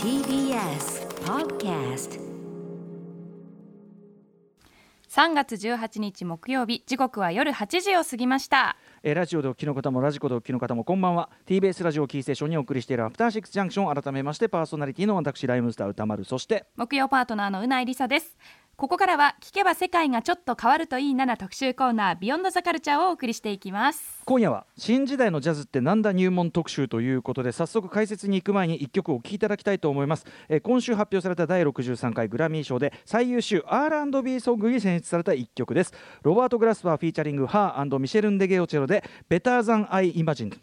TBS Podcast 3月18日木曜日、時刻は夜8時を過ぎました。ラジオでお聞きの方もラジコでお聞きの方もこんばんは。 TBS ラジオキーステーションにお送りしているアフターシックスジャンクション、改めましてパーソナリティの私ライムスター歌丸、そして木曜パートナーのうないりさです。ここからは聞けば世界がちょっと変わるといいなな特集コーナー、ビヨンドザカルチャーをお送りしていきます。今夜は新時代のジャズってなんだ入門特集ということで、早速解説に行く前に1曲お聴きいただきたいと思います。今週発表された第63回グラミー賞で最優秀 R&B ソングに選出された1曲です。ロバート・グラスパーフィーチャリングハー&ミシェル・ンデ・ゲオチェロで Better Than I Imagined。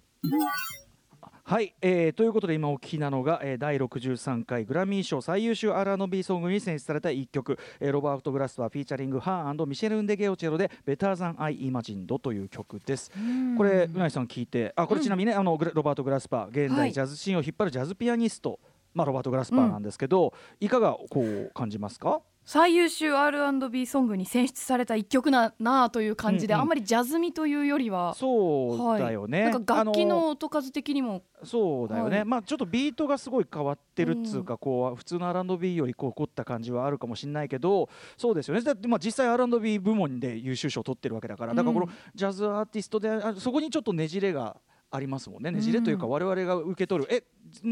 はい、ということで今お聞きなのが、第63回グラミー賞最優秀 R&B ソングに選出された1曲、ロバート・グラスパーフィーチャリングハー&ミシェル・ンデ・ゲオチェロで Better Than I Imagined という曲です。これうないさん聞いて、あ、これちなみにね、ロバート・グラスパー、現代ジャズシーンを引っ張るジャズピアニスト、ロバート・グラスパーなんですけど、いかがこう感じますか？最優秀 R&B ソングに選出された一曲だなという感じで、あんまりジャズ味というよりは、そうだよね、なんか楽器の音数的にもそうだよね、ちょっとビートがすごい変わってるっつうか、こう普通の R&B よりこう凝った感じはあるかもしれないけど、そうですよね。だって実際 R&B 部門で優秀賞を取ってるわけだから、だからこのジャズアーティストで、そこにちょっとねじれがありますもんね。ねじれというか、我々が受け取る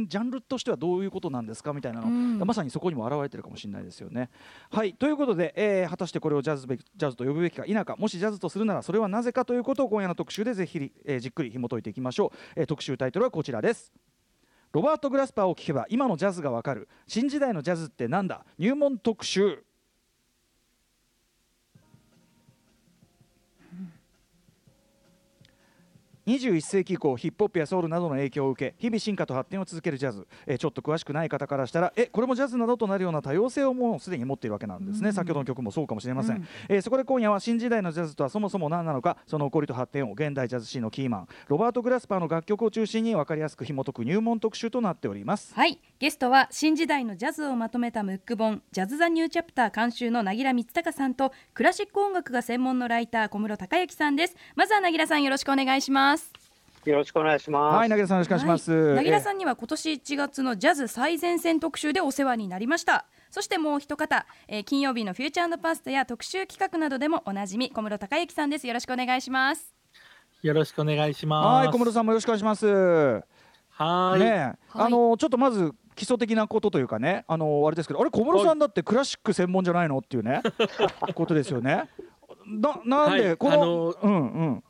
ジャンルとしてはどういうことなんですかみたいなの、まさにそこにも表れてるかもしれないですよね。はい、ということで、果たしてこれをジャズと呼ぶべきか否か、もしジャズとするならそれはなぜかということを今夜の特集でぜひ、じっくり紐解いていきましょう。特集タイトルはこちらです。ロバート・グラスパーを聞けば今のジャズがわかる、新時代のジャズってなんだ入門特集。21世紀以降、ヒップホップやソウルなどの影響を受け、日々進化と発展を続けるジャズ、ちょっと詳しくない方からしたら、これもジャズなどとなるような多様性をもうすでに持っているわけなんですね。先ほどの曲もそうかもしれません。そこで今夜は新時代のジャズとはそもそも何なのか、その起こりと発展を現代ジャズシーンのキーマンロバート・グラスパーの楽曲を中心に分かりやすく紐解く入門特集となっております。はい、ゲストは新時代のジャズをまとめたムック本ジャズ・ザ・ニューチャプター監修のなぎらみつたかさんと、クラシック音楽が専門のライター小室孝之さんです。まずはなぎらさん、よろしくお願いします。よろしくお願いします。はい、なぎらさんよろしくお願いします。なぎらさんには今年1月のジャズ最前線特集でお世話になりました。そしてもう一方、金曜日のフューチャー&パストや特集企画などでもおなじみ小室孝之さんです。よろしくお願いします。よろしくお願いします。はい、小室さんもよろしくお願いします。はい、ね、ちょっとまず基礎的なことというかね、あれですけど、あれ小室さんだってクラシック専門じゃないのっていうねことですよね。なんで、はい、この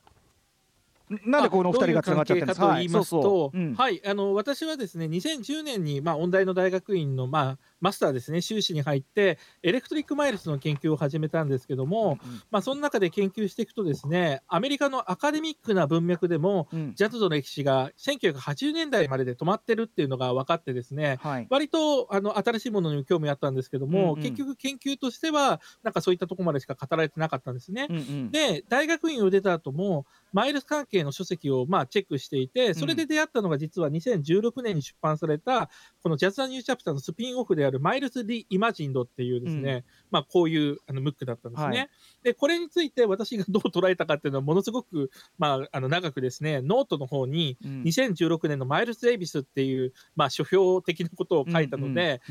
なんでこの2人がつながっちゃってるんですか？どういう関係かと言いますと、はい、私はですね2010年に音大の大学院のマスターですね、修士に入ってエレクトリックマイルスの研究を始めたんですけども、その中で研究していくとですね、アメリカのアカデミックな文脈でも、ジャズの歴史が1980年代までで止まってるっていうのが分かってですね、割と新しいものに興味あったんですけども、結局研究としてはなんかそういったところまでしか語られてなかったんですね。で、大学院を出た後もマイルス関係の書籍をチェックしていて、それで出会ったのが実は2016年に出版されたこのジャズ・ニューチャプターのスピンオフであるマイルス・リ・イマジンドっていうですね、こういうムックだったんですね。で、これについて私がどう捉えたかっていうのはものすごく、長くですねノートの方に2016年のマイルス・デイビスっていう、書評的なことを書いたので、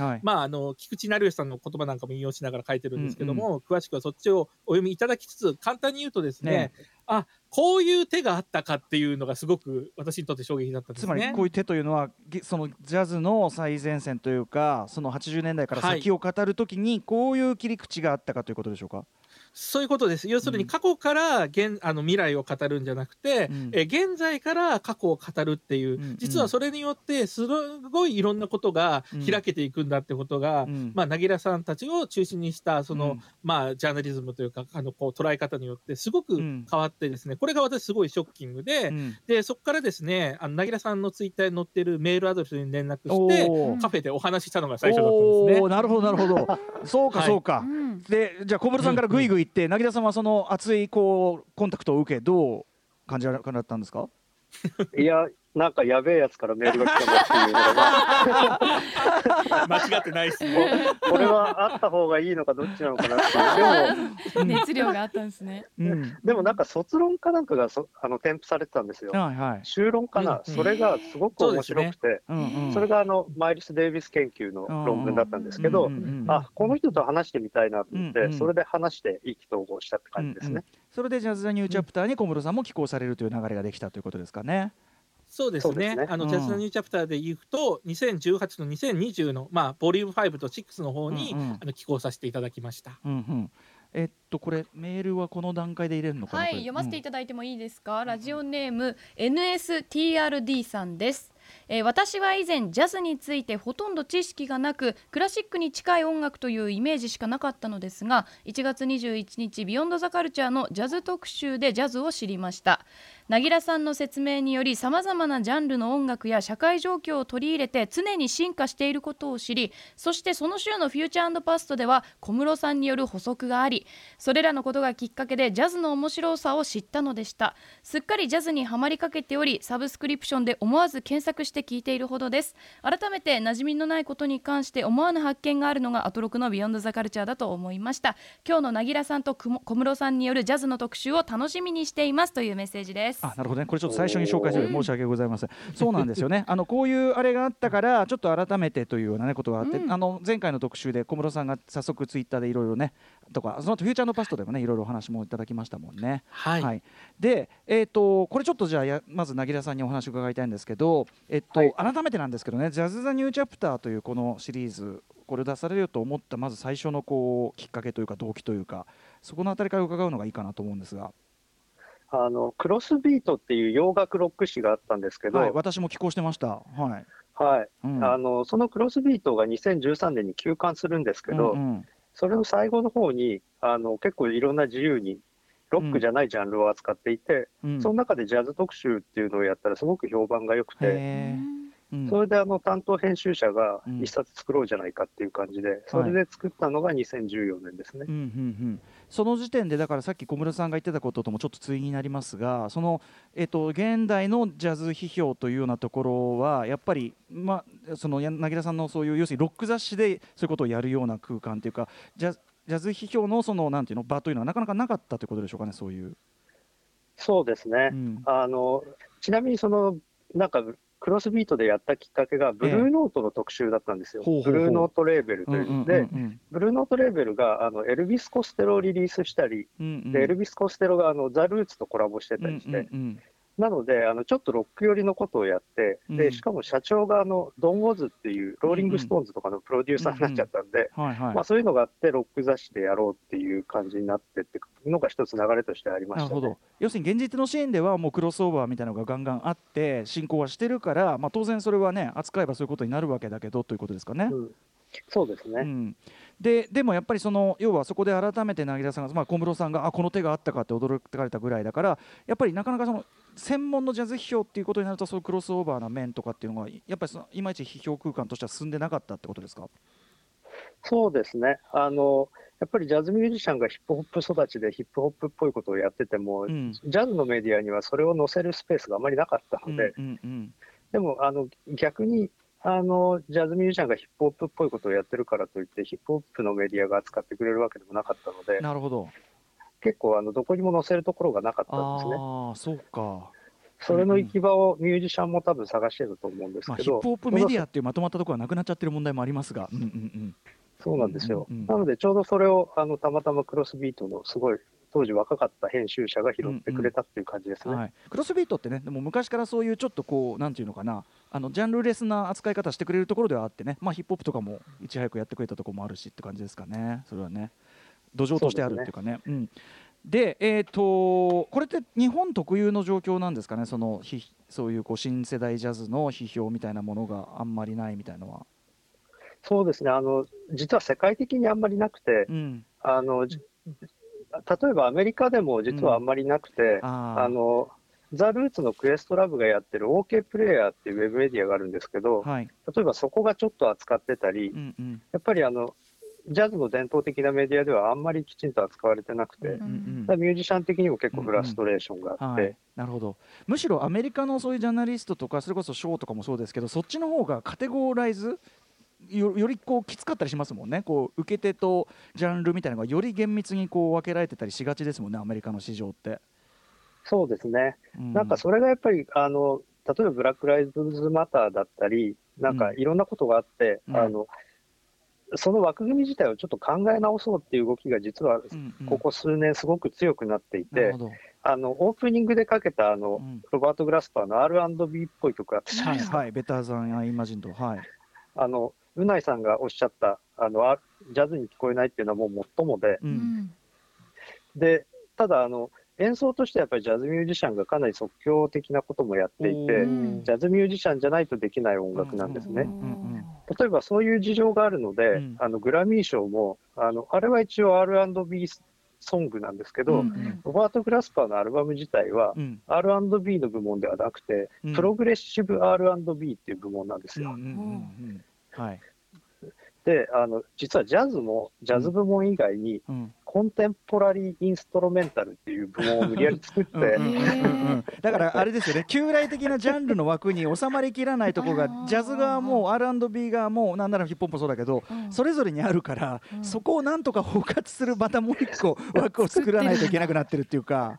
菊池成吉さんの言葉なんかも引用しながら書いてるんですけども、詳しくはそっちをお読みいただきつつ、簡単に言うとですね、あ、こういう手があったかっていうのがすごく私にとって衝撃だったんですね。つまりこういう手というのは、そのジャズの最前線というか、その80年代から先を語るときにこういう切り口があったかということでしょうか？そういうことです。要するに過去から未来を語るんじゃなくて、現在から過去を語るっていう、実はそれによってすごいいろんなことが開けていくんだってことが、なぎらさんたちを中心にしたその、ジャーナリズムというか、こう捉え方によってすごく変わってですね、これが私すごいショッキングで、でそこからですね、なぎらさんのツイッターに載ってるメールアドレスに連絡してカフェでお話ししたのが最初だったんですね。なるほどなるほどそうかそうか、でじゃあ小室さんからグイグイ言って、なぎらさんはその熱いこうコンタクトを受け、どう感じられなったんですか？いや、なんかやべえやつからメールが来たなっていうのが間違ってないですね。これはあった方がいいのかどっちなのかなってでも熱量があったんですね、うん、でもなんか卒論かなんかが添付されてたんですよ、はいはい、修論かな、うん、それがすごく面白くて、ねうんうん、それがマイルス・デイビス研究の論文だったんですけど、うんうんうん、あこの人と話してみたいなと思って、うんうん、それで話して意気投合したって感じですね、うんうん、それでジャズ・ザ・ニューチャプターに小室さんも寄稿されるという流れができたということですかね。そうです ねジャズ・ザ・ニューチャプターでいくと2018と2020の、まあ、ボリューム5と6の方に、うんうん、寄稿させていただきました、うんうんこれメールはこの段階で入れるのかな、はい、読ませていただいてもいいですか、うん、ラジオネーム NSTRD さんです、私は以前ジャズについてほとんど知識がなくクラシックに近い音楽というイメージしかなかったのですが1月21日ビヨンドザカルチャーのジャズ特集でジャズを知りました。なぎらさんの説明により様々なジャンルの音楽や社会状況を取り入れて常に進化していることを知り、そしてその週のフューチャー&パストでは小室さんによる補足があり、それらのことがきっかけでジャズの面白さを知ったのでした。すっかりジャズにはまりかけており、サブスクリプションで思わず検索して聞いているほどです。改めて馴染みのないことに関して思わぬ発見があるのがアトロクのビヨンドザカルチャーだと思いました。今日のなぎらさんと小室さんによるジャズの特集を楽しみにしていますというメッセージです。あなるほどね、これちょっと最初に紹介して申し訳ございません、うん、そうなんですよねこういうあれがあったからちょっと改めてというような、ね、ことがあって、うん、前回の特集で小室さんが早速ツイッターでいろいろねとか、その後フューチャーのパストでもねいろいろお話もいただきましたもんね、はいはい、で、これちょっとじゃあまずなぎらさんにお話を伺いたいんですけど、はい、改めてなんですけどね、ジャズ・ザ・ニューチャプターというこのシリーズ、これ出されると思ったまず最初のこうきっかけというか動機というか、そこのあたりから伺うのがいいかなと思うんですが、クロスビートっていう洋楽ロック誌があったんですけど、はい、私も寄稿してました、はいはいうん、そのクロスビートが2013年に休刊するんですけど、うんうん、それの最後の方に結構いろんな自由にロックじゃないジャンルを扱っていて、うん、その中でジャズ特集っていうのをやったらすごく評判が良くて、うん、それで担当編集者が一冊作ろうじゃないかっていう感じで、うん、それで作ったのが2014年ですね、はいうんうんうん、その時点でだからさっき小室さんが言ってたことともちょっと対になりますが、その、現代のジャズ批評というようなところはやっぱり、まあ、そのなぎらさんのそういう要するにロック雑誌でそういうことをやるような空間というかジャズ批評のそのなんていうの場というのはなかなかなかったということでしょうかね。そうですね、うん、ちなみにそのなんかクロスビートでやったきっかけがブルーノートの特集だったんですよ、ブルーノートレーベルというので、ブルーノートレーベルがエルビス・コステロをリリースしたり、うんうん、でエルビス・コステロがザ・ルーツとコラボしてたりして、うんうんうん、なのでちょっとロック寄りのことをやって、うん、でしかも社長がドン・ウォズっていうローリング・ストーンズとかのプロデューサーになっちゃったんで、そういうのがあってロック雑誌でやろうっていう感じになってってのが一つ流れとしてありました、ね、なるほど。要するに現実のシーンではもうクロスオーバーみたいなのがガンガンあって進行はしてるから、まあ、当然それはね扱えばそういうことになるわけだけどということですかね、うん、そうですね、うん、でもやっぱりその要はそこで改めてなぎらさんが、まあ、小室さんがこの手があったかって驚かれたぐらいだから、やっぱりなかなかその専門のジャズ批評っていうことになるとそういうクロスオーバーな面とかっていうのがやっぱりそのいまいち批評空間としては進んでなかったってことですか。そうですね、やっぱりジャズミュージシャンがヒップホップ育ちでヒップホップっぽいことをやってても、うん、ジャズのメディアにはそれを載せるスペースがあまりなかったので、うんうんうん、でも逆にジャズミュージシャンがヒップホップっぽいことをやってるからといってヒップホップのメディアが扱ってくれるわけでもなかったので、なるほど、結構どこにも載せるところがなかったんですね。ああ、そうか。それの行き場をミュージシャンも多分探してると思うんですけど、まあ、ヒップホップメディアっていうまとまったところはなくなっちゃってる問題もありますが、うんうんうん、そうなんですよ、うんうん、なのでちょうどそれをたまたまクロスビートのすごい当時若かった編集者が拾ってくれたっていう感じですね、うんうんはい、クロスビートってねでも昔からそういうちょっとこうなんていうのかなジャンルレスな扱い方してくれるところではあってね、まあ、ヒップホップとかもいち早くやってくれたところもあるしって感じですかね。それはね土壌としてあるっていうかね。そうですね。うん。で、これって日本特有の状況なんですかね。そういうこう新世代ジャズの批評みたいなものがあんまりないみたいなのは。そうですね。実は世界的にあんまりなくて、うん、例えばアメリカでも実はあんまりなくて、うん、ザ・ルーツのクエストラブがやってる OK プレイヤーっていうウェブメディアがあるんですけど、はい、例えばそこがちょっと扱ってたり、うんうん、やっぱりジャズの伝統的なメディアではあんまりきちんと扱われてなくて、うんうん、だからミュージシャン的にも結構フラストレーションがあって、うんうんはい、なるほど。むしろアメリカのそういうジャーナリストとかそれこそショーとかもそうですけど、そっちの方がカテゴライズよりこうきつかったりしますもんね。こう受け手とジャンルみたいなのがより厳密にこう分けられてたりしがちですもんね、アメリカの市場って。そうですね、うん、なんかそれがやっぱり例えばブラックライブズマターだったりなんかいろんなことがあって、うん、その枠組み自体をちょっと考え直そうっていう動きが実はここ数年すごく強くなっていて、うんうん、オープニングでかけたうん、ロバート・グラスパーの R&B っぽい曲があったじゃないですか、はいはい、ベターザン・アイ・イマジンと、はい、うないさんがおっしゃったジャズに聞こえないっていうのはもうもっともで、うん、でただ演奏としてはやっぱりジャズミュージシャンがかなり即興的なこともやっていて、うん、ジャズミュージシャンじゃないとできない音楽なんですね、うんうんうんうん、例えばそういう事情があるので、うん、グラミー賞もあれは一応 R&B ソングなんですけど、うんうん、ロバート・グラスパーのアルバム自体は、うん、R&B の部門ではなくて、うん、プログレッシブ R&B っていう部門なんですよ、うんうんうん、はい。で実はジャズもジャズ部門以外に、うんうんコンテンポラリーインストロメンタルっていう部門を無理やり作ってだからあれですよね、旧来的なジャンルの枠に収まりきらないとこがジャズ側も R&B 側もなんならヒップホップもそうだけど、うん、それぞれにあるから、うん、そこをなんとか包括するまたもう一個枠を作らないといけなくなってるっていうか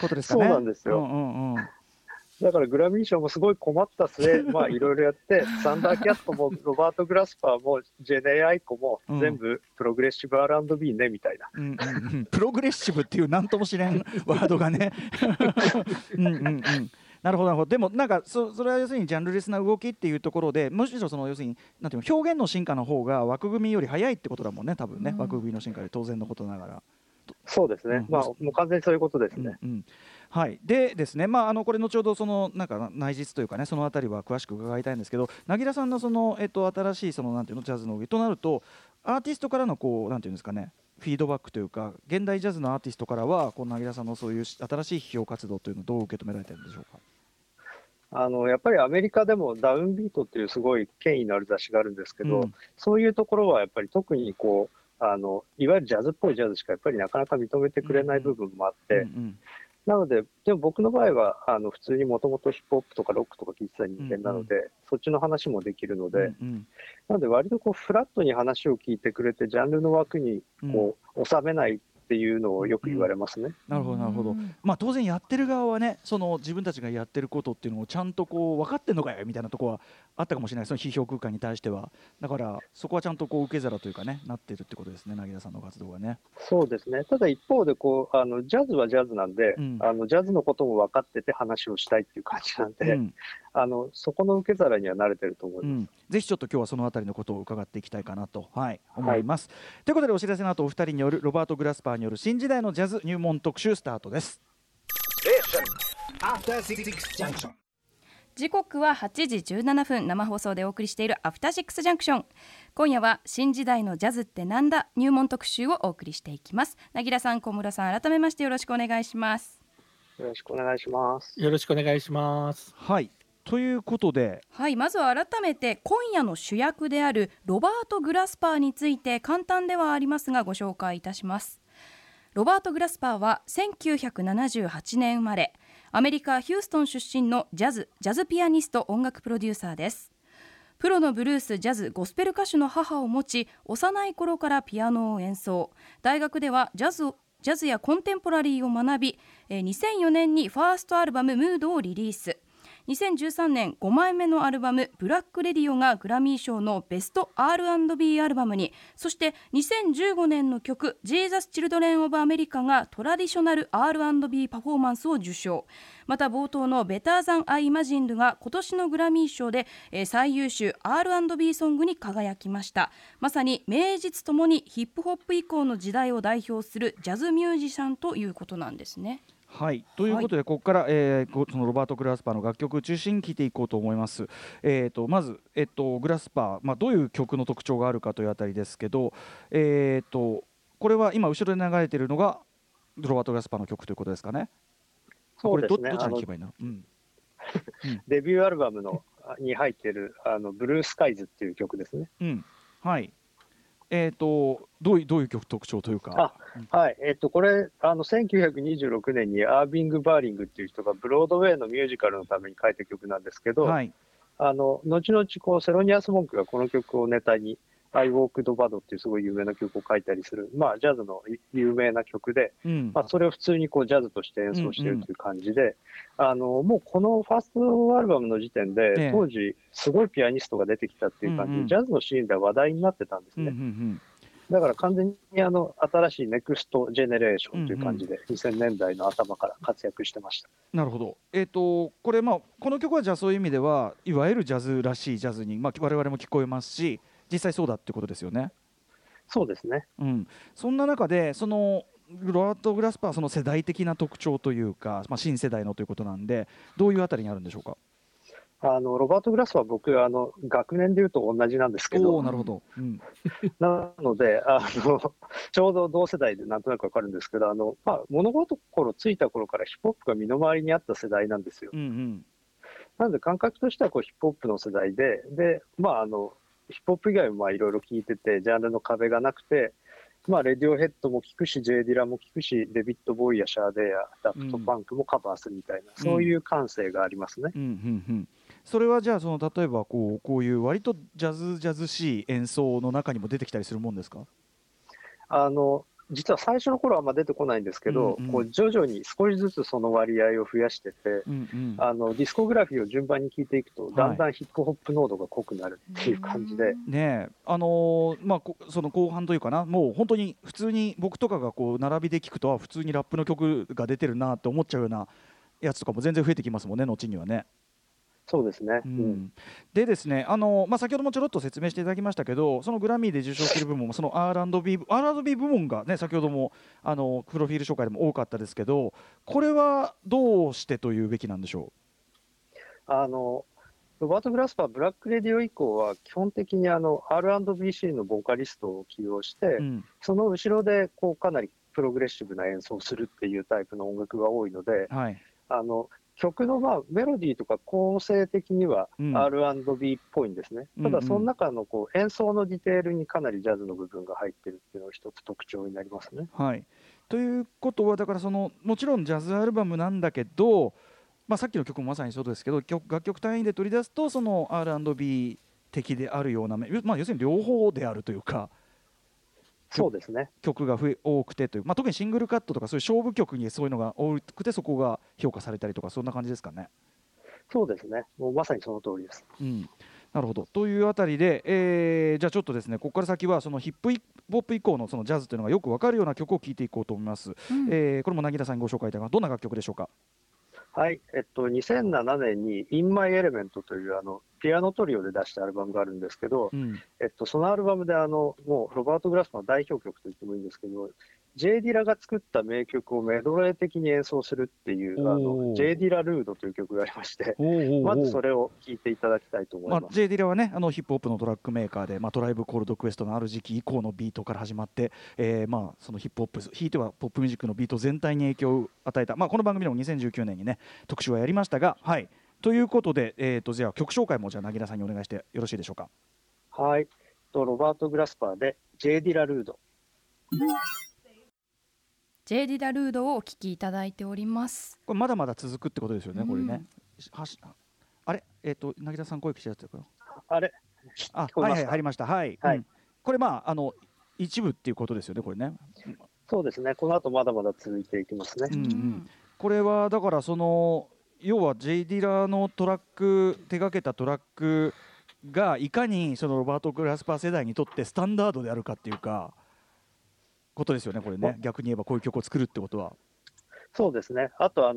ことですかね。そうなんですよ、うんうんうん、だからグラミー賞もすごい困った末いろいろやってサンダーキャットもロバート・グラスパーもジェネ・アイコも全部プログレッシブ R&B ねみたいな、うんうんうん、プログレッシブっていうなんともしれんワードがねうんうん、うん、なるほどなるほど。でもなんか それは要するにジャンルレスな動きっていうところでむしろその要するになんていうの表現の進化の方が枠組みより早いってことだもんね多分ね、うん、枠組みの進化より当然のことながら。そうですね、うんもう完全にそういうことですね、うんうんはい、でですね、これ後ほどそのなんか内実というかねそのあたりは詳しく伺いたいんですけど、凪良さんのその、新しいそのなんていうのジャズの動きとなるとアーティストからのこうなんていうんですかねフィードバックというか現代ジャズのアーティストからはこの凪良さんのそういう新しい批評活動というのをどう受け止められているんでしょうか。やっぱりアメリカでもダウンビートっていうすごい権威のある雑誌があるんですけど、うん、そういうところはやっぱり特にこういわゆるジャズっぽいジャズしかやっぱりなかなか認めてくれない部分もあって、うんうん、なのででも僕の場合は普通にもともとヒップホップとかロックとか聴いてた人間なので、うんうん、そっちの話もできるので、うんうん、なので割とこうフラットに話を聞いてくれてジャンルの枠にこう、うん、収めないっていうのをよく言われますね、うん、なるほどなるほど、まあ、当然やってる側はねその自分たちがやってることっていうのをちゃんとこう分かってんのかよみたいなとこはあったかもしれないその批評空間に対しては。だからそこはちゃんとこう受け皿というかねなってるってことですね、凪良さんの活動がね。そうですね。ただ一方でこうジャズはジャズなんで、うん、ジャズのことも分かってて話をしたいっていう感じなんで、うん、そこの受け皿には慣れてると思います、うん、ぜひちょっと今日はそのあたりのことを伺っていきたいかなと、はい、思います、はい、ということでお知らせの後お二人によるロバート・グラスパーによる新時代のジャズ入門特集スタートです。時刻は8時17分、生放送でお送りしているアフターシックスジャンクション、今夜は新時代のジャズってなんだ入門特集をお送りしていきます。凪良さん、小室さん、改めましてよろしくお願いします。よろしくお願いします。よろしくお願いします。はい、ということで、はい、まずは改めて今夜の主役であるロバート・グラスパーについて簡単ではありますがご紹介いたします。ロバート・グラスパーは1978年生まれ、アメリカ・ヒューストン出身のジャズピアニスト、音楽プロデューサーです。プロのブルース、ジャズ、ゴスペル歌手の母を持ち、幼い頃からピアノを演奏、大学ではジャズやコンテンポラリーを学び、2004年にファーストアルバムムードをリリース。2013年5枚目のアルバムブラックレディオがグラミー賞のベスト R&B アルバムに、そして2015年の曲 Jesus Children of America がトラディショナル R&B パフォーマンスを受賞。また冒頭の Better Than I Imagined が今年のグラミー賞で最優秀 R&B ソングに輝きました。まさに名実ともにヒップホップ以降の時代を代表するジャズミュージシャンということなんですね。はい、ということで、はい、ここから、そのロバート・グラスパーの楽曲を中心に聴いていこうと思います、まず、グラスパー、どういう曲の特徴があるかというあたりですけど、これは今後ろで流れているのがロバート・グラスパーの曲ということですかね。そうですね、これどっちに聴けばいいな、うんうん、デビューアルバムに入っているブルースカイズっていう曲ですね、うん、はい。どういう曲特徴というか、あ、はい、これ1926年にアービング・バーリングっていう人がブロードウェイのミュージカルのために書いた曲なんですけど、はい、後々こうセロニアス・モンクがこの曲をネタにI Walked Bad っていうすごい有名な曲を書いたりする、まあ、ジャズの有名な曲で、まあ、それを普通にこうジャズとして演奏してるという感じで、もうこのファーストアルバムの時点で当時すごいピアニストが出てきたっていう感じで、ジャズのシーンでは話題になってたんですね、だから完全に新しいネクストジェネレーションという感じで、2000年代の頭から活躍してました。なるほど、これ、まあ、この曲はじゃあそういう意味ではいわゆるジャズらしいジャズに、まあ、我々も聞こえますし実際そうだってことですよね。そうですね、そんな中でそのロバート・グラスパーはその世代的な特徴というか、まあ、新世代のということなんでどういうあたりにあるんでしょうか。ロバート・グラスパーは僕学年でいうと同じなんですけど、なるほど、なのでちょうど同世代でなんとなく分かるんですけど、まあ、物心ついた頃からヒップホップが身の回りにあった世代なんですよ、なので感覚としてはこうヒップホップの世代で、まあヒップホップ以外もいろいろ聴いててジャンルの壁がなくて、まあ、レディオヘッドも聴くし J ディラも聴くしデビッド・ボーイやシャーデーやダフト・パンクもカバーするみたいな、そういう感性がありますね、それはじゃあ例えばこういう割とジャズしい演奏の中にも出てきたりするもんですか。実は最初の頃はあんま出てこないんですけど、こう徐々に少しずつその割合を増やしてて、ディスコグラフィーを順番に聞いていくとだんだんヒップホップ濃度が濃くなるっていう感じで、まあ、その後半というかな、もう本当に普通に僕とかがこう並びで聞くと普通にラップの曲が出てるなって思っちゃうようなやつとかも全然増えてきますもんね、後にはね。そうですね、でですね、まあ、先ほどもちょろっと説明していただきましたけど、そのグラミーで受賞する部門もその R&B 部門がね、先ほどもプロフィール紹介でも多かったですけど、これはどうしてというべきなんでしょう。ロバート・グラスパーブラックレディオ以降は基本的にR&B シーンのボーカリストを起用して、その後ろでこうかなりプログレッシブな演奏をするっていうタイプの音楽が多いので、曲のまあメロディーとか構成的には R&B っぽいんですね、ただその中のこう演奏のディテールにかなりジャズの部分が入ってるっていうのが一つ特徴になりますね、ということはだからもちろんジャズアルバムなんだけど、まあ、さっきの曲もまさにそうですけど楽曲単位で取り出すとその R&B 的であるような、まあ、要するに両方であるというか。そうですね、曲が多くてという、まあ、特にシングルカットとかそういう勝負曲にそういうのが多くてそこが評価されたりとか、そんな感じですかね。そうですね、もうまさにその通りです、なるほど。というあたりで、じゃあちょっとですね、ここから先はそのヒップホップ以降のそのジャズというのがよく分かるような曲を聴いていこうと思います、これも凪田さんにご紹介いただきます。どんな楽曲でしょうか。はい、2007年に In My Element というピアノトリオで出したアルバムがあるんですけど、そのアルバムでもうロバート・グラスパーの代表曲と言ってもいいんですけど、 J ディラが作った名曲をメドレー的に演奏するっていうJ ディラルードという曲がありまして、まずそれを聴いていただきたいと思います。J ディラはね、ヒップホップのトラックメーカーで、まあ、トライブコールドクエストのある時期以降のビートから始まって、まあ、そのヒップホップひいてはポップミュージックのビート全体に影響を与えた、まあ、この番組でも2019年にね特集はやりましたが、ということで、じゃあ曲紹介もじゃあ凪田さんにお願いしてよろしいでしょうか。はい、ロバート・グラスパーで J ディラルード。 J ディラルードをお聴きいただいております。これまだまだ続くってことですよね、これね。あれ、凪田さん声聞いちゃってるかな。あれ、はい、入りました。これまあ一部っていうことですよね、これね。そうですね、この後まだまだ続いていきますね、これはだからその要は J ディラのトラック手掛けたトラックがいかにそのロバート・グラスパー世代にとってスタンダードであるかっていうかことですよね、これね。逆に言えばこういう曲を作るってことは。そうですね。あと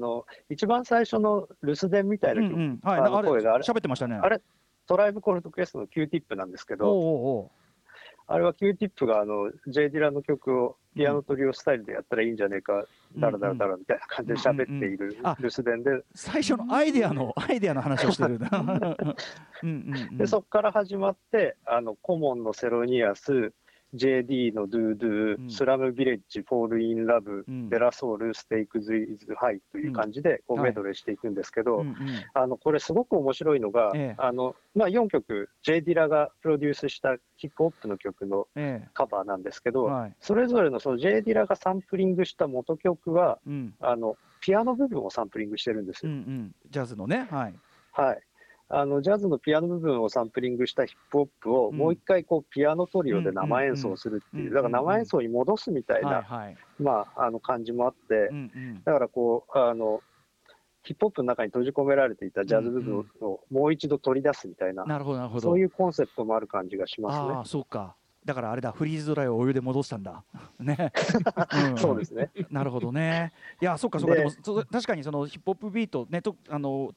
一番最初の留守電みたいな曲、声があれ喋ってましたね。あれトライブコールドクエストの Q ティップなんですけど、あれは Q ティップがJ ディラの曲をピアノトリオスタイルでやったらいいんじゃねえか、ダラダラダラみたいな感じで喋っている留守電で、最初のアイデアの話をしてるでそこから始まってコモンのセロニアス、 JD のドゥドゥ、スラムビレッジ、フォールインラブ、デラソール、ステイクズイズハイという感じでこうメドレーしていくんですけど、これすごく面白いのが、まあ、4曲 J ディラがプロデュースしたヒップホップの曲のカバーなんですけど、それぞれの J ディラがサンプリングした元曲は、ピアノ部分をサンプリングしてるんですよ、ジャズのね。ジャズのピアノ部分をサンプリングしたヒップホップをもう一回こうピアノトリオで生演奏するっていう、だから生演奏に戻すみたいな感じもあって、だからこうヒップホップの中に閉じ込められていたジャズ部分をもう一度取り出すみたいな、そういうコンセプトもある感じがしますね。あ、そうか、だからあれだ、フリーズドライをお湯で戻したんだね、うん、そうですね、なるほどね。いや、そっかそっか。でも確かにそのヒップホップビート、ね、って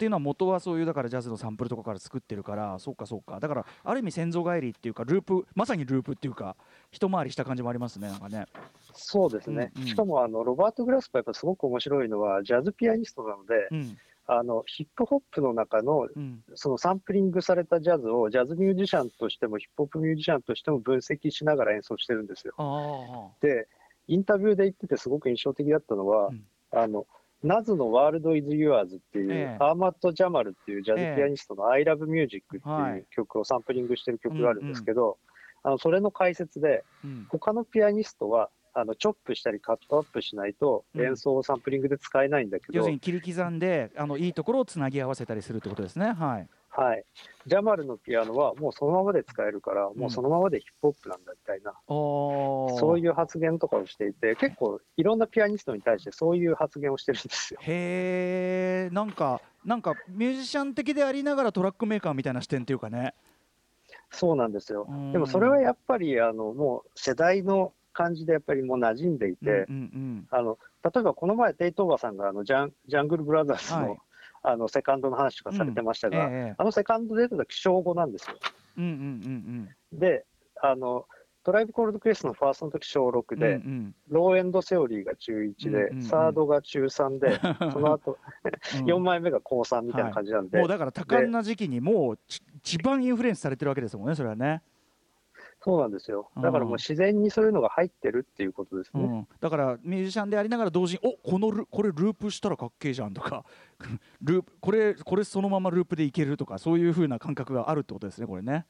いうのは元はそういうだからジャズのサンプルとかから作ってるから、そうかそうか、だからある意味先祖返りっていうか、ループ、まさにループっていうか一回りした感じもありますね、なんかね。そうですね、うんうん、しかもロバート・グラスパーやっぱすごく面白いのはジャズピアニストなので、うん、ヒップホップの中の、そのサンプリングされたジャズをジャズミュージシャンとしてもヒップホップミュージシャンとしても分析しながら演奏してるんですよ。で、インタビューで言っててすごく印象的だったのは、ナズのワールドイズユアーズっていう、アーマッド・ジャマルっていうジャズピアニストのアイラブミュージックっていう曲をサンプリングしてる曲があるんですけど、それの解説で、他のピアニストはチョップしたりカットアップしないと演奏をサンプリングで使えないんだけど、要するに切り刻んでいいところをつなぎ合わせたりするってことですね。はい、はい、ジャマルのピアノはもうそのままで使えるから、もうそのままでヒップホップなんだみたいな、そういう発言とかをしていて、結構いろんなピアニストに対してそういう発言をしてるんですよ。へー、なんかミュージシャン的でありながらトラックメーカーみたいな視点というかね。そうなんですよ。でもそれはやっぱりもう世代の感じでやっぱりもう馴染んでいて、例えばこの前テイトーバさんがジャングルブラザーズ の、セカンドの話とかされてましたが、セカンド出てた希少語なんですよ。で、トライブコールドクエストのファーストの時小6で、ローエンドセオリーが中1で、サードが中3で、その後4枚目が高3みたいな感じなんで、もうだから多感な時期にもう一番インフルエンスされてるわけですもんね、それはね。そうなんですよ。だからもう自然にそういうのが入ってるっていうことですね。だからミュージシャンでありながら同時にこれループしたらかっけえじゃんとかこれそのままループでいけるとか、そういう風な感覚があるってことですね、これね。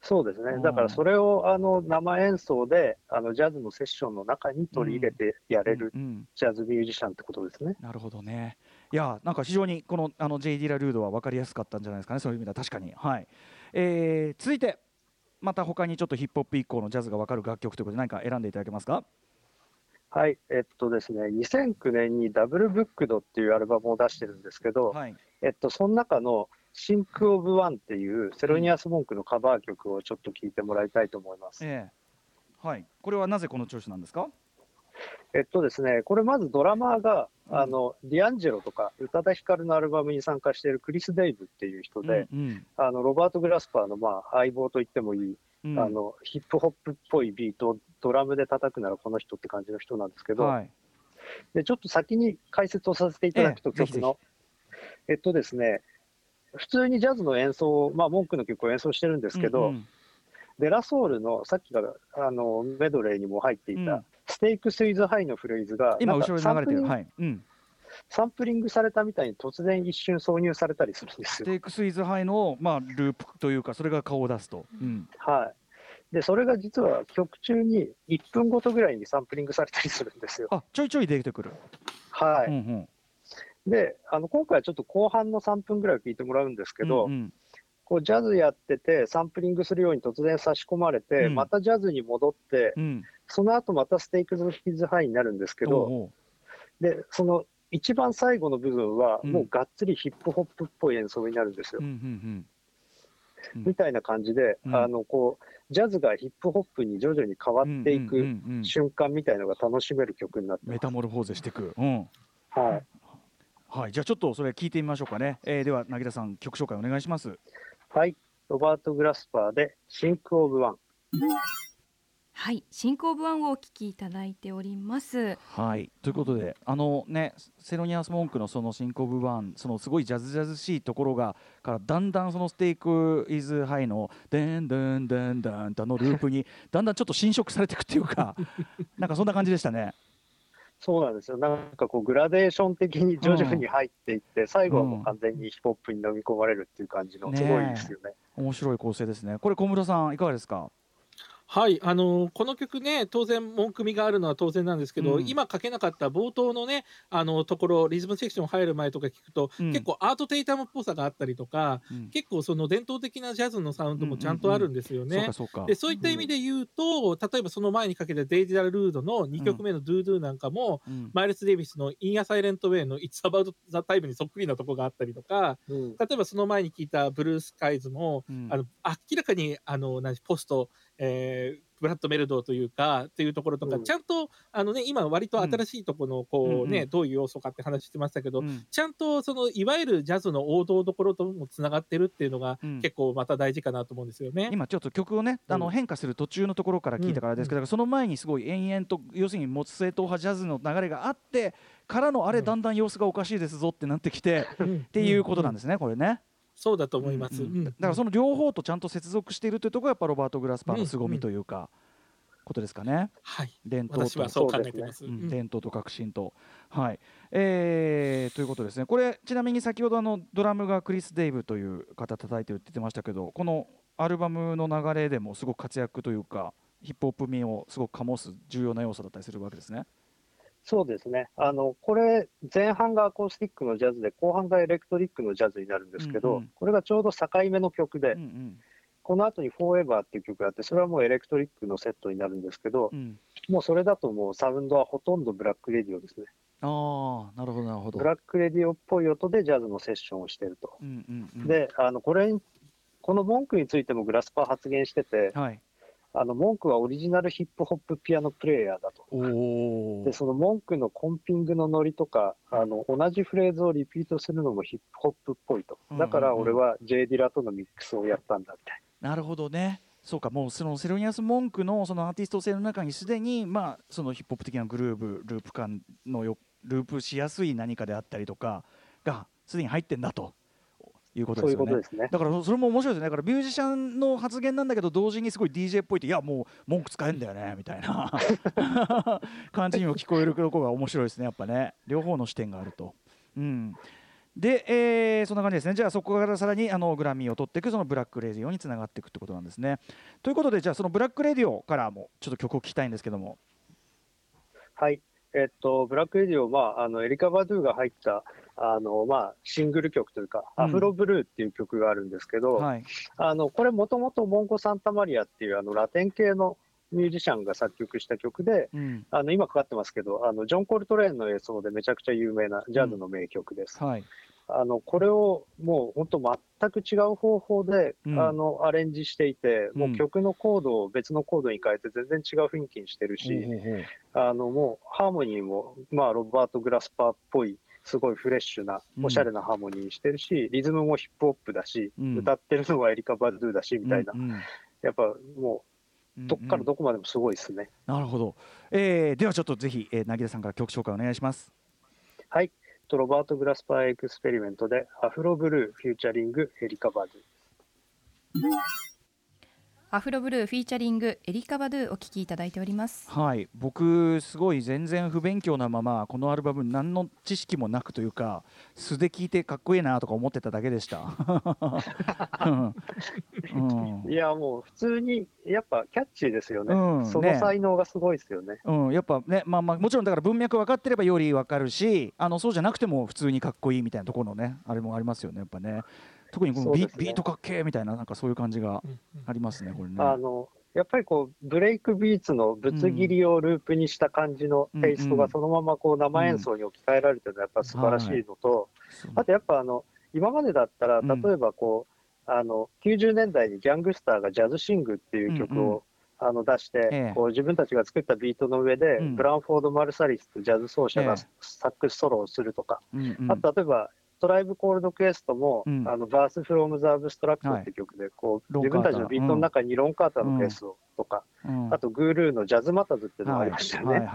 そうですね。だからそれを生演奏でジャズのセッションの中に取り入れてやれるジャズミュージシャンってことですね。なるほどね。いや、なんか非常にこのJ.D. ラ・ルードは分かりやすかったんじゃないですかね、そういう意味では。確かに、はい。続いてまた他にちょっとヒップホップ以降のジャズが分かる楽曲ということで何か選んでいただけますか？はい、ですね、2009年にダブルブックドっていうアルバムを出してるんですけど、はい、その中のシンクオブワンっていうセロニアスモンクのカバー曲をちょっと聴いてもらいたいと思います。はい、これはなぜこの調子なんですか？ですね、これまずドラマーがディアンジェロとか宇多田ヒカルのアルバムに参加しているクリス・デイブっていう人で、ロバート・グラスパーの相棒と言ってもいい、ヒップホップっぽいビートをドラムで叩くならこの人って感じの人なんですけど、でちょっと先に解説をさせていただくと、曲のですね、普通にジャズの演奏を、モンクの曲を演奏してるんですけど、デラソールのさっきからメドレーにも入っていた、ステイクスイズハイのフレーズが今後ろに流れてる、サンプリングされたみたいに突然一瞬挿入されたりするんですよ。ステイクスイズハイの、ループというか、それが顔を出すと、でそれが実は曲中に1分ごとぐらいにサンプリングされたりするんですよ。ちょいちょい出てくる。で今回はちょっと後半の3分ぐらいを聞いてもらうんですけど、こうジャズやっててサンプリングするように突然差し込まれて、またジャズに戻って、その後またステイクイズハイになるんですけど、でその一番最後の部分はもうがっつりヒップホップっぽい演奏になるんですよ、みたいな感じで、こうジャズがヒップホップに徐々に変わっていく瞬間みたいのが楽しめる曲になってます。メタモルフォーゼしていく、じゃあちょっとそれ聞いてみましょうかね。では凪田さん、曲紹介お願いします。はい、ロバート・グラスパーでシンク・オブ・ワン。はい、シンク・オブ・ワンをお聴きいただいております。はい、ということでセロニアス・モンクのそのシンク・オブ・ワン、そのすごいジャズしいところがからだんだんそのステイク・イズ・ハイのデンデンデンデンとのループにだんだんちょっと侵食されていくっていうかなんかそんな感じでしたね。そうなんですよ。なんかこうグラデーション的に徐々に入っていって、最後はもう完全にヒップホップに飲み込まれるっていう感じの、すごいですよね。面白い構成ですね。これ小室さんいかがですか？はい、この曲ね、当然文組があるのは当然なんですけど、今書けなかった冒頭のね、ところリズムセクション入る前とか聞くと、結構アート・テイタムっぽさがあったりとか、結構その伝統的なジャズのサウンドもちゃんとあるんですよね。で、そういった意味で言うと、例えばその前にかけたデイジ・ダル・ルードの2曲目のドゥ・ドゥなんかも、マイルス・デイビスのイン・ア・サイレント・ウェイの It's About the Time にそっくりなとこがあったりとか、例えばその前に聞いたブルース・カイズも、明らかにポストブラッドメルドーというかっていうところとか、ちゃんと今割と新しいとこのこうね、どういう要素かって話してましたけど、ちゃんとそのいわゆるジャズの王道どころともつながってるっていうのが、結構また大事かなと思うんですよね。今ちょっと曲をね、変化する途中のところから聞いたからですけど、その前にすごい延々と要するにもつ正統派ジャズの流れがあってからのあれ、だんだん様子がおかしいですぞってなってきてっていうことなんですね、これね。そうだと思います。だからその両方とちゃんと接続しているというところがやっぱロバート・グラスパーの凄みというか、ことですかね。はい。伝統と、私はそう考えてます。伝統と革新と、はい、ということですね。これちなみに先ほどドラムがクリス・デイブという方叩いてるって言ってましたけど、このアルバムの流れでもすごく活躍というか、ヒップホップ味をすごく醸す重要な要素だったりするわけですね。そうですね、これ前半がアコースティックのジャズで、後半がエレクトリックのジャズになるんですけど、これがちょうど境目の曲で、この後にフォーエバーっていう曲があって、それはもうエレクトリックのセットになるんですけど、もうそれだともうサウンドはほとんどブラックレディオですね。ああ、なるほどなるほど。ブラックレディオっぽい音でジャズのセッションをしてると、で、この文句についてもグラスパー発言してて、はい、文句はオリジナルヒップホップピアノプレイヤーだと。で、その文句のコンピングのノリとか、同じフレーズをリピートするのもヒップホップっぽいと。だから俺は J ディラとのミックスをやったんだみたいな。なるほどね。そうか、もうそのセルニアス・モンクのそのアーティスト性の中にすでに、そのヒップホップ的なグルーブ、ループ感のループしやすい何かであったりとかがすでに入ってんだと。いうことですよね。そういうことですね。だからそれも面白いですね。だからミュージシャンの発言なんだけど、同時にすごい DJ っぽいって、いやもう文句使えんだよねみたいな感じにも聞こえるところが面白いですね、やっぱね。両方の視点があると、で、そんな感じですね。じゃあそこからさらにグラミーを取っていく、そのブラックレディオにつながっていくってことなんですね。ということで、じゃあそのブラックレディオからもちょっと曲を聴きたいんですけども。はい、ブラックレディオは、エリカ・バドゥが入ったシングル曲というか、アフロブルーっていう曲があるんですけど、これもともとモンゴ・サンタマリアっていうラテン系のミュージシャンが作曲した曲で、今かかってますけど、ジョン・コルトレーンの演奏でめちゃくちゃ有名なジャズの名曲です、これをもう本当全く違う方法で、アレンジしていて、もう曲のコードを別のコードに変えて全然違う雰囲気にしてるし、もうハーモニーも、ロバート・グラスパーっぽいすごいフレッシュなおしゃれなハーモニーしてるし、リズムもヒップホップだし、歌ってるのはエリカ・バドゥだしみたいな、やっぱもうどっからどこまでもすごいですね。なるほど、ではちょっとぜひ凪田さんから曲紹介お願いします。はい、ロバート・グラスパーエクスペリメントでアフロブルーフューチャリングエリカ・バドゥ。アフロブルーフィーチャリングエリカ・バドゥお聴きいただいております、僕すごい全然不勉強なままこのアルバム何の知識もなくというか、素で聴いてかっこいいなとか思ってただけでしたいやもう普通にやっぱキャッチーですよね、その才能がすごいですよね、やっぱね、もちろんだから文脈分かってればより分かるし、そうじゃなくても普通にかっこいいみたいなところのね、あれもありますよねやっぱね。特にこの ビートかっけーみたいな、なんかそういう感じがありますね、これね。やっぱりこうブレイクビーツのぶつ切りをループにした感じのテイストがそのままこう生演奏に置き換えられてるのはやっぱ素晴らしいのと、あとやっぱ今までだったら、例えばこう90年代にギャングスターがジャズシングっていう曲を出して、こう自分たちが作ったビートの上でブランフォード・マルサリスとジャズ奏者がサックスソロをするとか、あと例えばトライブコールドクエストも、バースフロムザアブストラクトって曲で、こう自分たちのビートの中にロンカーターのベースをとか、あとグールーのジャズマタズっていうのがありましたよね。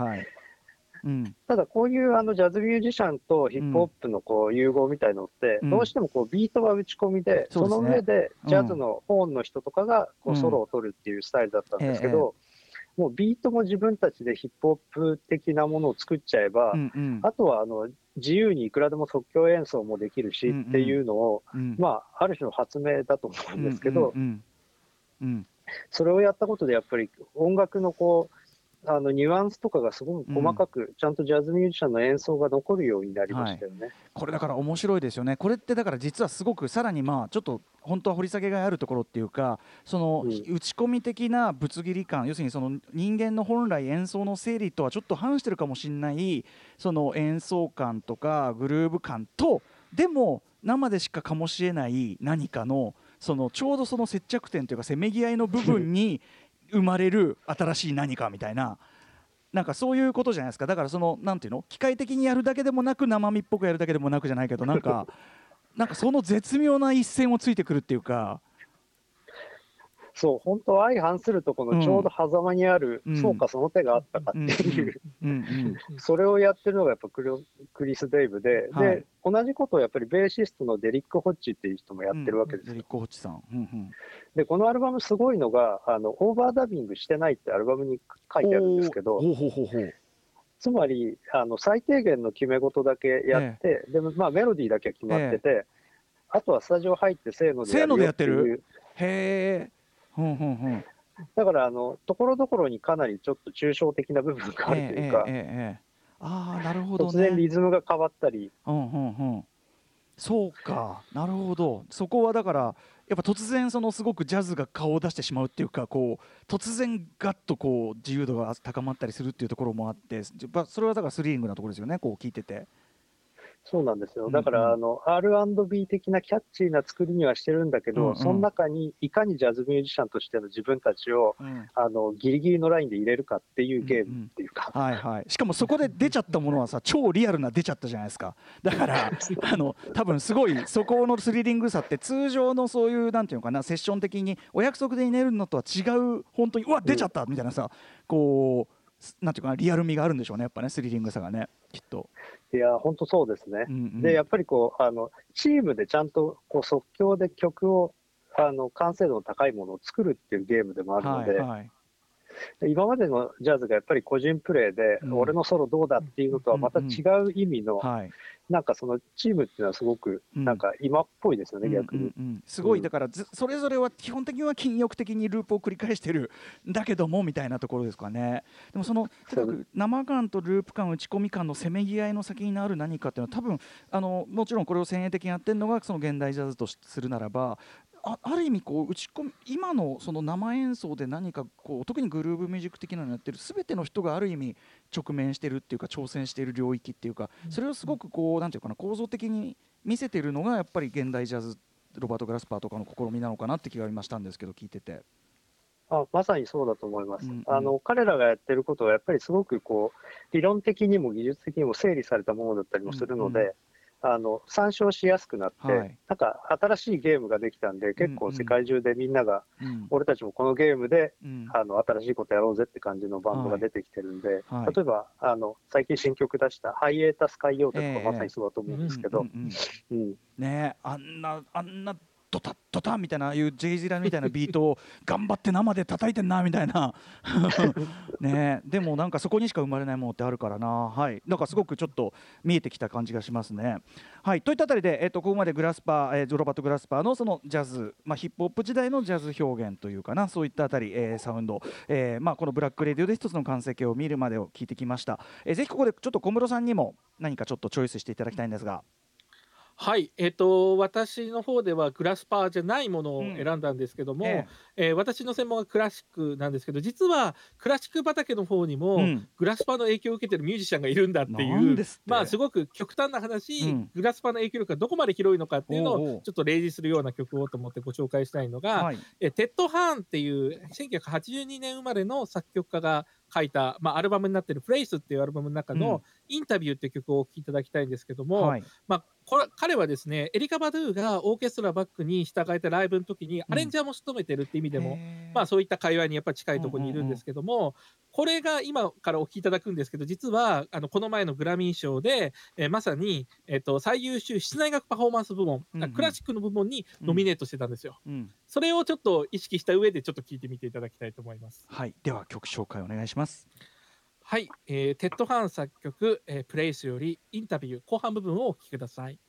ただこういうジャズミュージシャンとヒップホップのこう融合みたいのって、どうしてもこうビートは打ち込みで、その上でジャズのホーンの人とかがこうソロを取るっていうスタイルだったんですけど、もうビートも自分たちでヒップホップ的なものを作っちゃえば、あとは自由にいくらでも即興演奏もできるしっていうのを、ある種の発明だと思うんですけど、それをやったことでやっぱり音楽のこうニュアンスとかがすごく細かくちゃんとジャズミュージシャンの演奏が残るようになりましたよね、はい、これだから面白いですよね。これってだから実はすごくさらにまあちょっと本当は掘り下げがあるところっていうか、その打ち込み的なぶつ切り感、要するにその人間の本来演奏の整理とはちょっと反してるかもしれないその演奏感とかグルーヴ感と、でも生でしか醸し得ない何かのそのちょうどその接着点というかせめぎ合いの部分に生まれる新しい何かみたいな、なんかそういうことじゃないですか。だからそのなんていうの、機械的にやるだけでもなく生身っぽくやるだけでもなくじゃないけど、なんかその絶妙な一線をついてくるっていうか、そう本当は相反するとこのちょうど狭間にある、うん、そうかその手があったかっていうそれをやってるのがやっぱクリス・デイブ はい、で同じことをやっぱりベーシストのデリック・ホッチっていう人もやってるわけですよ、デリック・ホッチさん、うんうん、でこのアルバムすごいのがオーバーダビングしてないってアルバムに書いてあるんですけど、つまり最低限の決め事だけやって、でもまあメロディーだけは決まってて、あとはスタジオ入ってせーのでやってる。へー、うんうんうん、だからところどころにかなりちょっと抽象的な部分があるというか、ああなるほどね、突然リズムが変わったり、そうか、なるほど。そこはだからやっぱ突然そのすごくジャズが顔を出してしまうっていうか、こう突然ガッとこう自由度が高まったりするっていうところもあって、それはだからスリリングなところですよね、こう聞いてて。そうなんですよ。だからR&B 的なキャッチーな作りにはしてるんだけど、その中にいかにジャズミュージシャンとしての自分たちを、ギリギリのラインで入れるかっていうゲームっていうか、しかもそこで出ちゃったものはさ超リアルな出ちゃったじゃないですか。だから多分すごいそこのスリリングさって通常のそういうなんていうのかな、セッション的にお約束でいれるのとは違う、本当にうわ出ちゃったみたいなさ、こうなんていうかな、リアル味があるんでしょうね、やっぱね、スリリングさがね、きっと。いや本当そうですね、でやっぱりこうチームでちゃんとこう即興で曲を完成度の高いものを作るっていうゲームでもあるので、今までのジャズがやっぱり個人プレーで、俺のソロどうだっていうのとはまた違う意味の、なんかそのチームっていうのはすごくなんか今っぽいですよね、逆にすごい。だからそれぞれは基本的には禁欲的にループを繰り返してるだけどもみたいなところですかね。でもその生感とループ感、打ち込み感のせめぎ合いの先にある何かっていうのは、多分もちろんこれを先鋭的にやってるのがその現代ジャズとするならば、ある意味こう打ち込み、今のその生演奏で何かこう特にグルーヴミュージック的なのをやってる全ての人がある意味直面してるっていうか、挑戦している領域っていうか、それをすごくこうなんていうかな、構造的に見せているのがやっぱり現代ジャズ、ロバート・グラスパーとかの試みなのかなって気がしたんですけど、聞いてて。まさにそうだと思います、彼らがやってることはやっぱりすごくこう理論的にも技術的にも整理されたものだったりもするので、参照しやすくなって、なんか新しいゲームができたんで、結構世界中でみんなが、俺たちもこのゲームで、新しいことやろうぜって感じのバンドが出てきてるんで、例えば最近新曲出したハイエータス海洋とかまさにそうだと思うんですけど、あんなドタッドタみたいな、いうジェイジラみたいなビートを頑張って生で叩いてんなみたいなねえ、でもなんかそこにしか生まれないものってあるからな、なんかすごくちょっと見えてきた感じがしますね。といったあたりで、ここまでグラスパー、ロバート・グラスパーのそのジャズ、ヒップホップ時代のジャズ表現というかな、そういったあたり、サウンド、このブラックレディオで一つの完成形を見るまでを聞いてきました、ぜひここでちょっと小室さんにも何かちょっとチョイスしていただきたいんですが。私の方ではグラスパーじゃないものを選んだんですけども、私の専門はクラシックなんですけど、実はクラシック畑の方にもグラスパーの影響を受けてるミュージシャンがいるんだっていう、すごく極端な話、グラスパーの影響力がどこまで広いのかっていうのをちょっと例示するような曲をと思ってご紹介したいのが、テッド・ハーンっていう1982年生まれの作曲家が書いた、アルバムになってるプレイスっていうアルバムの中のインタビューっていう曲をお聴きいただきたいんですけども、彼はですね、エリカ・バドゥがオーケストラバックに従えたライブの時にアレンジャーも務めてるって意味でも、そういった界隈にやっぱり近いところにいるんですけども、これが今からお聴きいただくんですけど、実はこの前のグラミー賞で、まさに、最優秀室内楽パフォーマンス部門、クラシックの部門にノミネートしてたんですよ、それをちょっと意識した上でちょっと聴いてみていただきたいと思います。では曲紹介お願いします。テッド・ハーン作曲、プレイスよりインタビュー後半部分をお聴きください。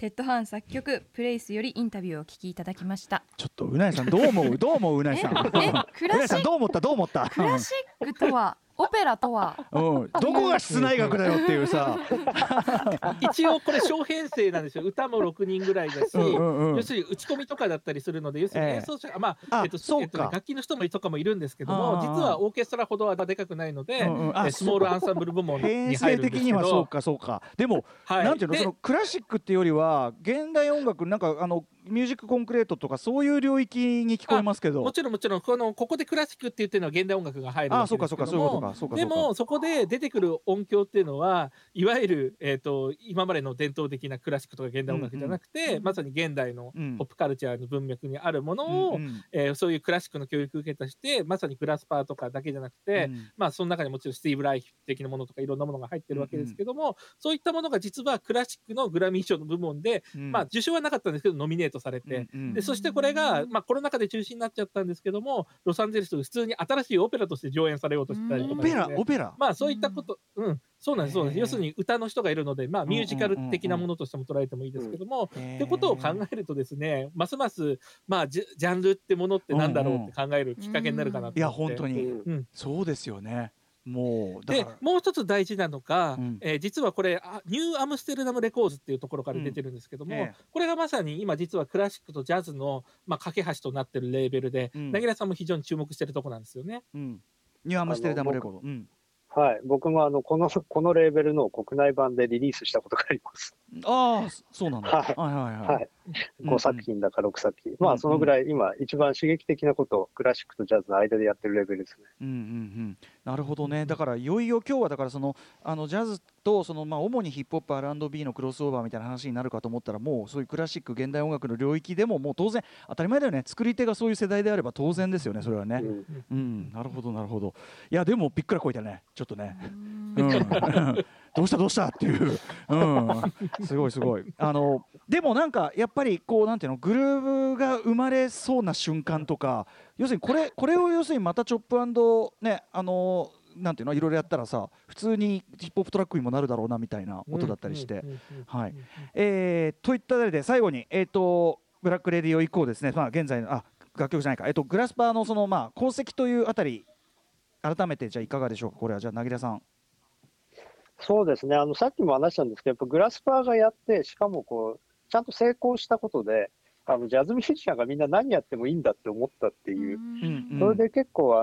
テッドハン作曲プレイスよりインタビューをお聞きいただきました。ちょっとうなえさんどう思うどう思ううなえさんうなえさんどう思ったクラシックとはオペラとは、うん、どこが室内楽だよっていうさ一応これ小編成なんですよ。歌も6人ぐらいだし、うんうん、要するに打ち込みとかだったりするので、要するに演奏者、楽器の人もとかもいるんですけども、実はオーケストラほどはでかくないので、スモールアンサンブル部門に入るんですけど、編成的にはそうかでも、はい、なんていうの、そのクラシックっていうよりは現代音楽、なんかミュージックコンクレートとかそういう領域に聞こえますけど、もちろんここでクラシックって言ってるのは現代音楽が入るわけですけども、でもそこで出てくる音響っていうのはいわゆる、今までの伝統的なクラシックとか現代音楽じゃなくて、うんうん、まさに現代のポップカルチャーの文脈にあるものを、うんうん、そういうクラシックの教育を受けたして、まさにグラスパーとかだけじゃなくて、うん、まあその中にもちろんスティーブ・ライヒ的なものとかいろんなものが入ってるわけですけども、うんうん、そういったものが実はクラシックのグラミー賞の部門で、うん、まあ受賞はなかったんですけどノミネートされて、うんうん、でそしてこれが、まあ、コロナ禍で中止になっちゃったんですけども、ロサンゼルス普通に新しいオペラとして上演されようとしたりとか、ね、オペラ、まあそういったこと、うん、そうなんです、要するに歌の人がいるので、まあ、ミュージカル的なものとしても捉えてもいいですけども、うんうんうん、ってことを考えるとですね、ますます、まあ、ジャンルってものってなんだろうって考えるきっかけになるかなと思って、いや本当に、うん、そうですよね。もう一つ大事なのが、うん、実はこれニューアムステルダムレコーズっていうところから出てるんですけども、うん、これがまさに今実はクラシックとジャズの、まあ、架け橋となってるレーベルで、なぎらさんも非常に注目してるところなんですよね、うん、ニューアムステルダムレコード、うん、はい、僕もこのレーベルの国内版でリリースしたことがあります。ああ、そうなんだ、はいはいはいはい、5作品だか6作品、うんうん、まあそのぐらい今一番刺激的なことをクラシックとジャズの間でやってるレベルですね、うんうんうん、なるほどね。だからいよいよ今日はだからジャズとまあ主にヒップホップ R&B のクロスオーバーみたいな話になるかと思ったら、もうそういうクラシック現代音楽の領域でももう当然当たり前だよね。作り手がそういう世代であれば当然ですよね、それはね、うんうん、なるほどなるほど。いやでもびっくらこいたね、ちょっとね、うんどうしたっていう、うん、すごいでもなんかやっぱりこうなんていうの、グルーヴが生まれそうな瞬間とか、要するにこれを要するにまたチョップ&ね、なんていうのいろいろやったらさ、普通にヒップホップトラックにもなるだろうなみたいな音だったりして、はい、といったあたりで最後にブラックレディオ以降ですね、まあ現在の楽曲じゃないか、グラスパーのまあ功績というあたり改めてじゃあいかがでしょうか。これはじゃあなぎらさん。そうですね、さっきも話したんですけど、やっぱグラスパーがやって、しかもこうちゃんと成功したことで、ジャズミュージシャンがみんな何やってもいいんだって思ったっていう、うん、それで結構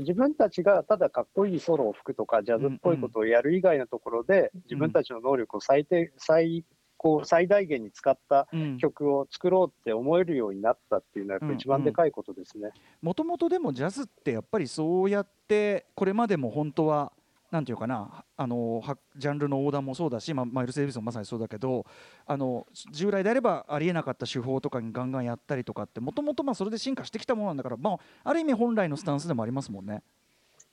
自分たちがただかっこいいソロを吹くとかジャズっぽいことをやる以外のところで、うん、自分たちの能力を最大限に使った曲を作ろうって思えるようになったっていうのはやっぱ一番でかいことですね。もともとでもジャズってやっぱりそうやってこれまでも本当はなんていうかな、ジャンルの横断もそうだし、マイルス・デイビスもまさにそうだけど、従来であればありえなかった手法とかにガンガンやったりとかって、もともとそれで進化してきたものなんだから、まあ、ある意味本来のスタンスでもありますもんね。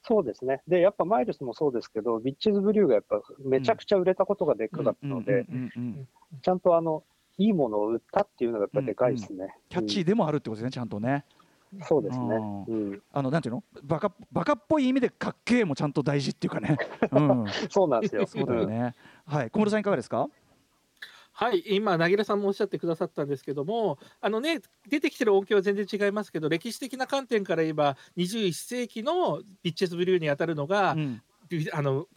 そうですね。でやっぱマイルスもそうですけど、ビッチーズ・ブリューがやっぱめちゃくちゃ売れたことがでかかったので、ちゃんといいものを売ったっていうのがやっぱでかいですね、うんうん、キャッチーでもあるってことですね、ちゃんとね。そうですね、うん、なんていうの、バカっぽい意味でかっけえもちゃんと大事っていうかね、うん、そうなんですよ。そうだよね、はい、小室さんいかがですか。はい、今なぎらさんもおっしゃってくださったんですけども、ね、出てきてる音響は全然違いますけど、歴史的な観点から言えば21世紀のビッチェスブリューに当たるのが、うんブ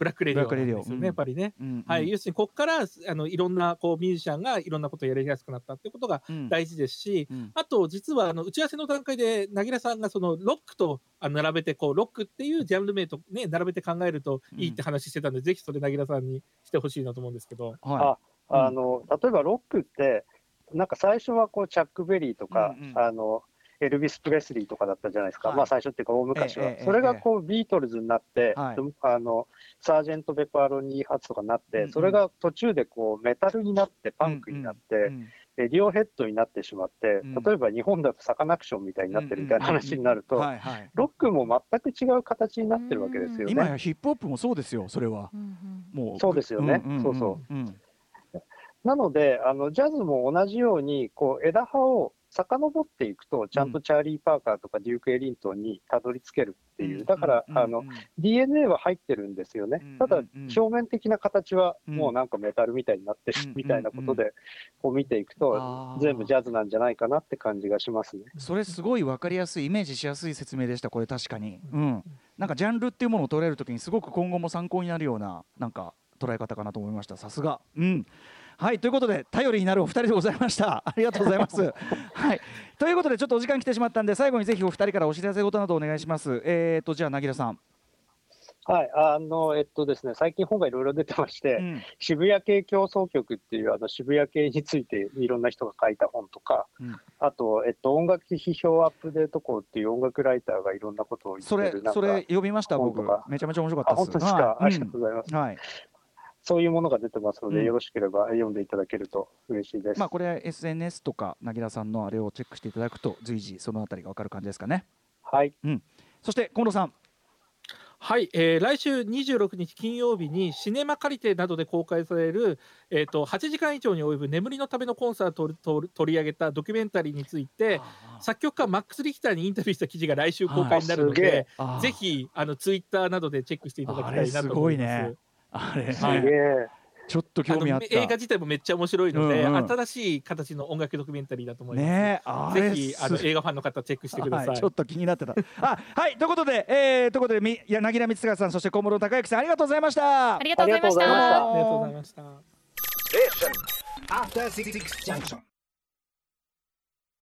ラックレディオなんですよね、うん、やっぱりね、うんうんはい、要するにここからいろんなこうミュージシャンがいろんなことをやりやすくなったってことが大事ですし、うんうん、あと実は打ち合わせの段階でなぎらさんがロックと並べてロックっていうジャンル名と、ね、並べて考えるといいって話してたんで、うん、ぜひそれなぎらさんにしてほしいなと思うんですけど、はいうん、例えばロックってなんか最初はチャック・ベリーとか、うんうん、エルビス・プレスリーとかだったじゃないですか、はいまあ、最初っていうか大昔は、それがビートルズになって、はい、サージェント・ベパーロニー・ハツとかになって、うん、それが途中でメタルになってパンクになって、うん、レディオヘッドになってしまって、うん、例えば日本だとサカナクションみたいになってるみたいな話になると、ロックも全く違う形になってるわけですよね、うん、今やヒップホップもそうですよ、それは、うんうん、もうそうですよね、うんうんうん、そうそう、うん、なのでジャズも同じように枝葉を遡っていくとちゃんとチャーリー・パーカーとかデューク・エリントンにたどり着けるっていう、だからDNA は入ってるんですよね。ただ表面的な形はもうなんかメタルみたいになってるみたいなことでこう見ていくと全部ジャズなんじゃないかなって感じがしますね。それすごい分かりやすい、イメージしやすい説明でした。これ確かに、うん、なんかジャンルっていうものを捉えるときにすごく今後も参考になるようななんか捉え方かなと思いました。さすが、うん、はい。ということで頼りになるお二人でございました。ありがとうございます、はい、ということでちょっとお時間来てしまったんで最後にぜひお二人からお知らせ事などお願いします。じゃあ凪良さん。はい、ですね、最近本がいろいろ出てまして、うん、渋谷系競争局っていう渋谷系についていろんな人が書いた本とか、うん、あと、音楽批評アップデート校っていう音楽ライターがいろんなことを言ってる。それ読みました僕。めちゃめちゃ面白かったです。本当ですか、はい、ありがとうございます、うん、はい、そういうものが出てますので、うん、よろしければ読んでいただけると嬉しいです。まあ、これは SNS とか凪良さんのあれをチェックしていただくと随時そのあたりが分かる感じですかね。はい、うん、そして近藤さん。はい、来週26日金曜日にシネマカリテなどで公開される、8時間以上に及ぶ眠りのためのコンサートを取り上げたドキュメンタリーについて作曲家マックス・リヒターにインタビューした記事が来週公開になるので、ぜひツイッターなどでチェックしていただきたいなと思います。あれすごいね、あれ、はい、ちょっと興味あった。映画自体もめっちゃ面白いので、うんうん、新しい形の音楽ドキュメンタリーだと思います、ね、ぜひ映画ファンの方チェックしてください、はい、ちょっと気になってたあ、はい、ということで、凪良光さん、そして小室孝之さん、ありがとうございました。ありがとうございました。